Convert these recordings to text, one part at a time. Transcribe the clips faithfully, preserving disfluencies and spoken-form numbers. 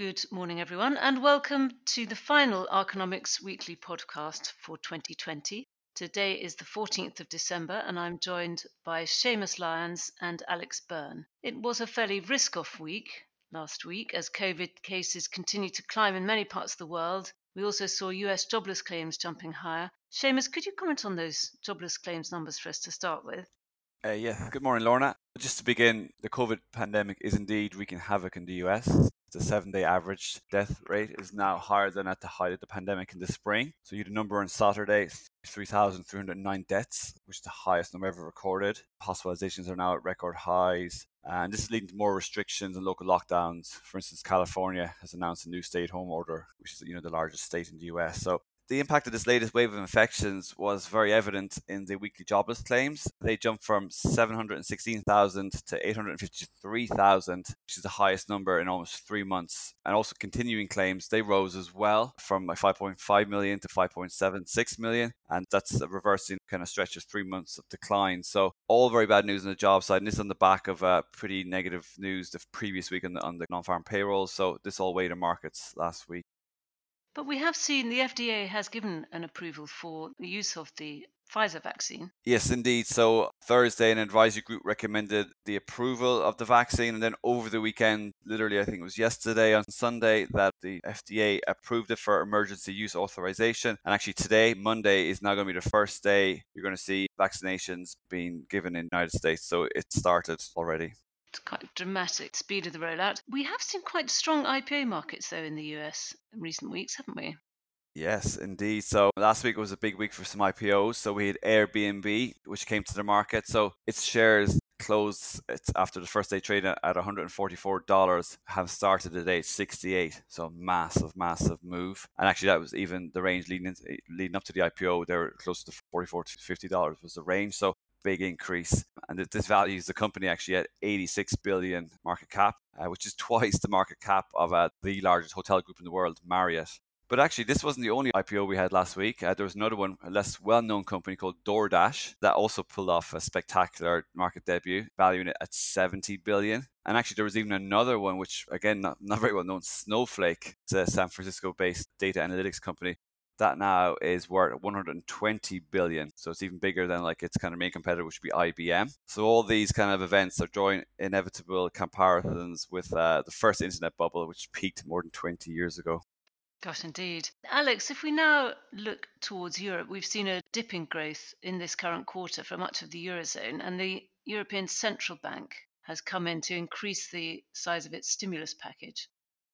Good morning, everyone, and welcome to the final Archinomics Weekly podcast for twenty twenty. Today is the fourteenth of December, and I'm joined by Seamus Lyons and Alex Burn. It was a fairly risk-off week last week as COVID cases continued to climb in many parts of the world. We also saw U S jobless claims jumping higher. Seamus, could you comment on those jobless claims numbers for us to start with? Uh, yeah, good morning, Lorna. Just to begin, the COVID pandemic is indeed wreaking havoc in the U S. The seven-day average death rate is now higher than at the height of the pandemic in the spring. So you had a number on Saturday, three thousand three hundred nine deaths, which is the highest number ever recorded. Hospitalizations are now at record highs, and this is leading to more restrictions and local lockdowns. For instance, California has announced a new stay-at-home order, which is, you know, the largest state in the U S. So the impact of this latest wave of infections was very evident in the weekly jobless claims. They jumped from seven hundred sixteen thousand to eight hundred fifty-three thousand, which is the highest number in almost three months. And also continuing claims, they rose as well from five point five million to five point seven six million. And that's a reversing kind of stretch of three months of decline. So all very bad news on the job side. And this on the back of uh, pretty negative news the previous week on the, on the non-farm payrolls. So this all weighed on markets last week. But we have seen the F D A has given an approval for the use of the Pfizer vaccine. Yes, indeed. So Thursday, an advisory group recommended the approval of the vaccine. And then over the weekend, literally, I think it was yesterday on Sunday, that the F D A approved it for emergency use authorization. And actually today, Monday, is now going to be the first day you're going to see vaccinations being given in the United States. So it started already. It's quite dramatic speed of the rollout. We have seen quite strong I P O markets, though, in the U S in recent weeks, haven't we? Yes, indeed. So last week was a big week for some I P Os. So we had Airbnb, which came to the market. So its shares closed after the first day trade at one hundred forty-four dollars, have started today at sixty-eight. So massive, massive move. And actually, that was even the range leading into, leading up to the I P O. They were close to forty-four to fifty dollars was the range. So big increase, and this values the company actually at eighty-six billion market cap, uh, which is twice the market cap of uh, the largest hotel group in the world, Marriott. But actually, this wasn't the only I P O we had last week. Uh, there was another one, a less well-known company called DoorDash, that also pulled off a spectacular market debut, valuing it at seventy billion. And actually, there was even another one, which again, not, not very well known, Snowflake. It's a San Francisco-based data analytics company. That now is worth one hundred twenty billion. So it's even bigger than like its kind of main competitor, which would be I B M. So all these kind of events are drawing inevitable comparisons with uh, the first internet bubble, which peaked more than twenty years ago. Gosh, indeed. Alex, if we now look towards Europe, we've seen a dip in growth in this current quarter for much of the Eurozone, and the European Central Bank has come in to increase the size of its stimulus package.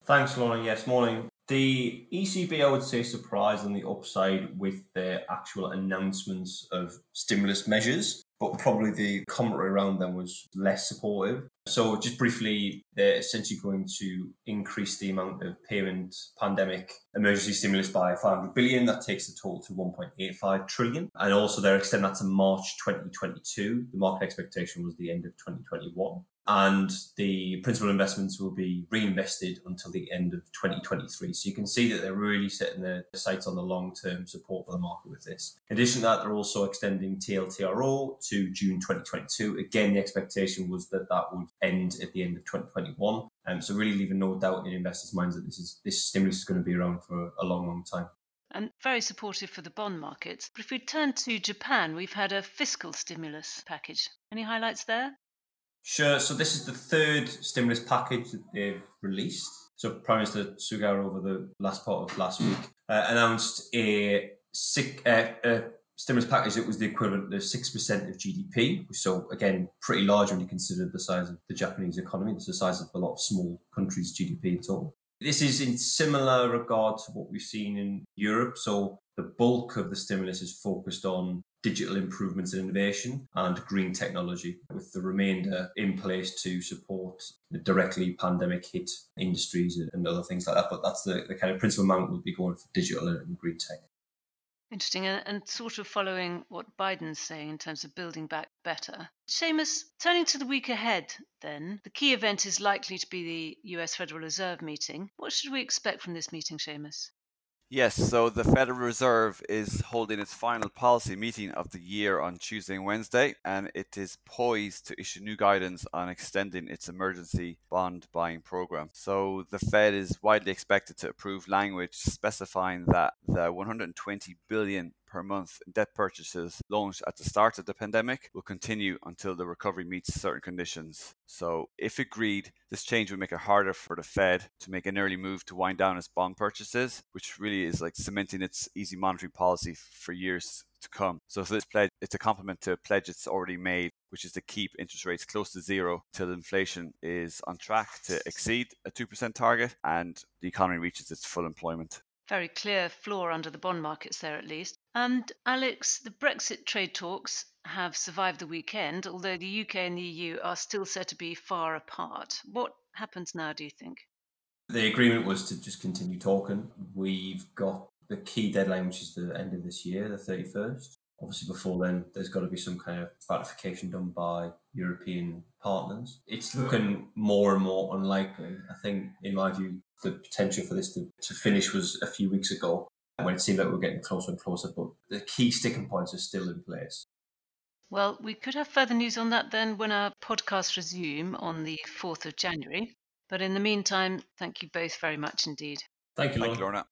Thanks, Lorna. Yes, morning. The E C B, I would say, surprised on the upside with their actual announcements of stimulus measures, but probably the commentary around them was less supportive. So just briefly, they're essentially going to increase the amount of payment pandemic emergency stimulus by five hundred billion. That takes the total to one point eight five trillion. And also they're extending that to March twenty twenty-two. The market expectation was the end of twenty twenty-one. And the principal investments will be reinvested until the end of twenty twenty-three. So you can see that they're really setting their sights on the long-term support for the market with this. In addition to that, they're also extending T L T R O to June twenty twenty-two. Again, the expectation was that that would end at the end of twenty twenty-one. Um, so really leaving no doubt in investors' minds that this is this stimulus is going to be around for a long, long time. And very supportive for the bond markets. But if we turn to Japan, we've had a fiscal stimulus package. Any highlights there? Sure. So this is the third stimulus package that they've released. So Prime Minister Suga, over the last part of last week, uh, announced a, sick, uh, a stimulus package that was the equivalent of six percent of G D P. So again, pretty large when you consider the size of the Japanese economy. It's the size of a lot of small countries' G D P at all. This is in similar regard to what we've seen in Europe. So the bulk of the stimulus is focused on digital improvements and innovation and green technology, with the remainder in place to support the directly pandemic hit industries and other things like that. But that's the, the kind of principal amount we'll be going for digital and green tech. Interesting, and, and sort of following what Biden's saying in terms of building back better. Seamus, turning to the week ahead then, the key event is likely to be the U S Federal Reserve meeting. What should we expect from this meeting, Seamus? Yes, so the Federal Reserve is holding its final policy meeting of the year on Tuesday and Wednesday, and it is poised to issue new guidance on extending its emergency bond buying program. So the Fed is widely expected to approve language specifying that the one hundred twenty billion dollars per month in debt purchases launched at the start of the pandemic will continue until the recovery meets certain conditions. So if agreed, this change would make it harder for the Fed to make an early move to wind down its bond purchases, which really is like cementing its easy monetary policy for years to come. So for this pledge, it's a complement to a pledge it's already made, which is to keep interest rates close to zero till inflation is on track to exceed a two percent target and the economy reaches its full employment. Very clear floor under the bond markets there, at least. And Alex, the Brexit trade talks have survived the weekend, although the U K and the E U are still said to be far apart. What happens now, do you think? The agreement was to just continue talking. We've got the key deadline, which is the end of this year, the thirty-first. Obviously, before then, there's got to be some kind of ratification done by European partners. It's looking more and more unlikely. I think, in my view, the potential for this to, to finish was a few weeks ago when it seemed like we were getting closer and closer, but the key sticking points are still in place. Well, we could have further news on that then when our podcasts resume on the fourth of January. But in the meantime, thank you both very much indeed. Thank you, Lorna. Thank you, Lorna.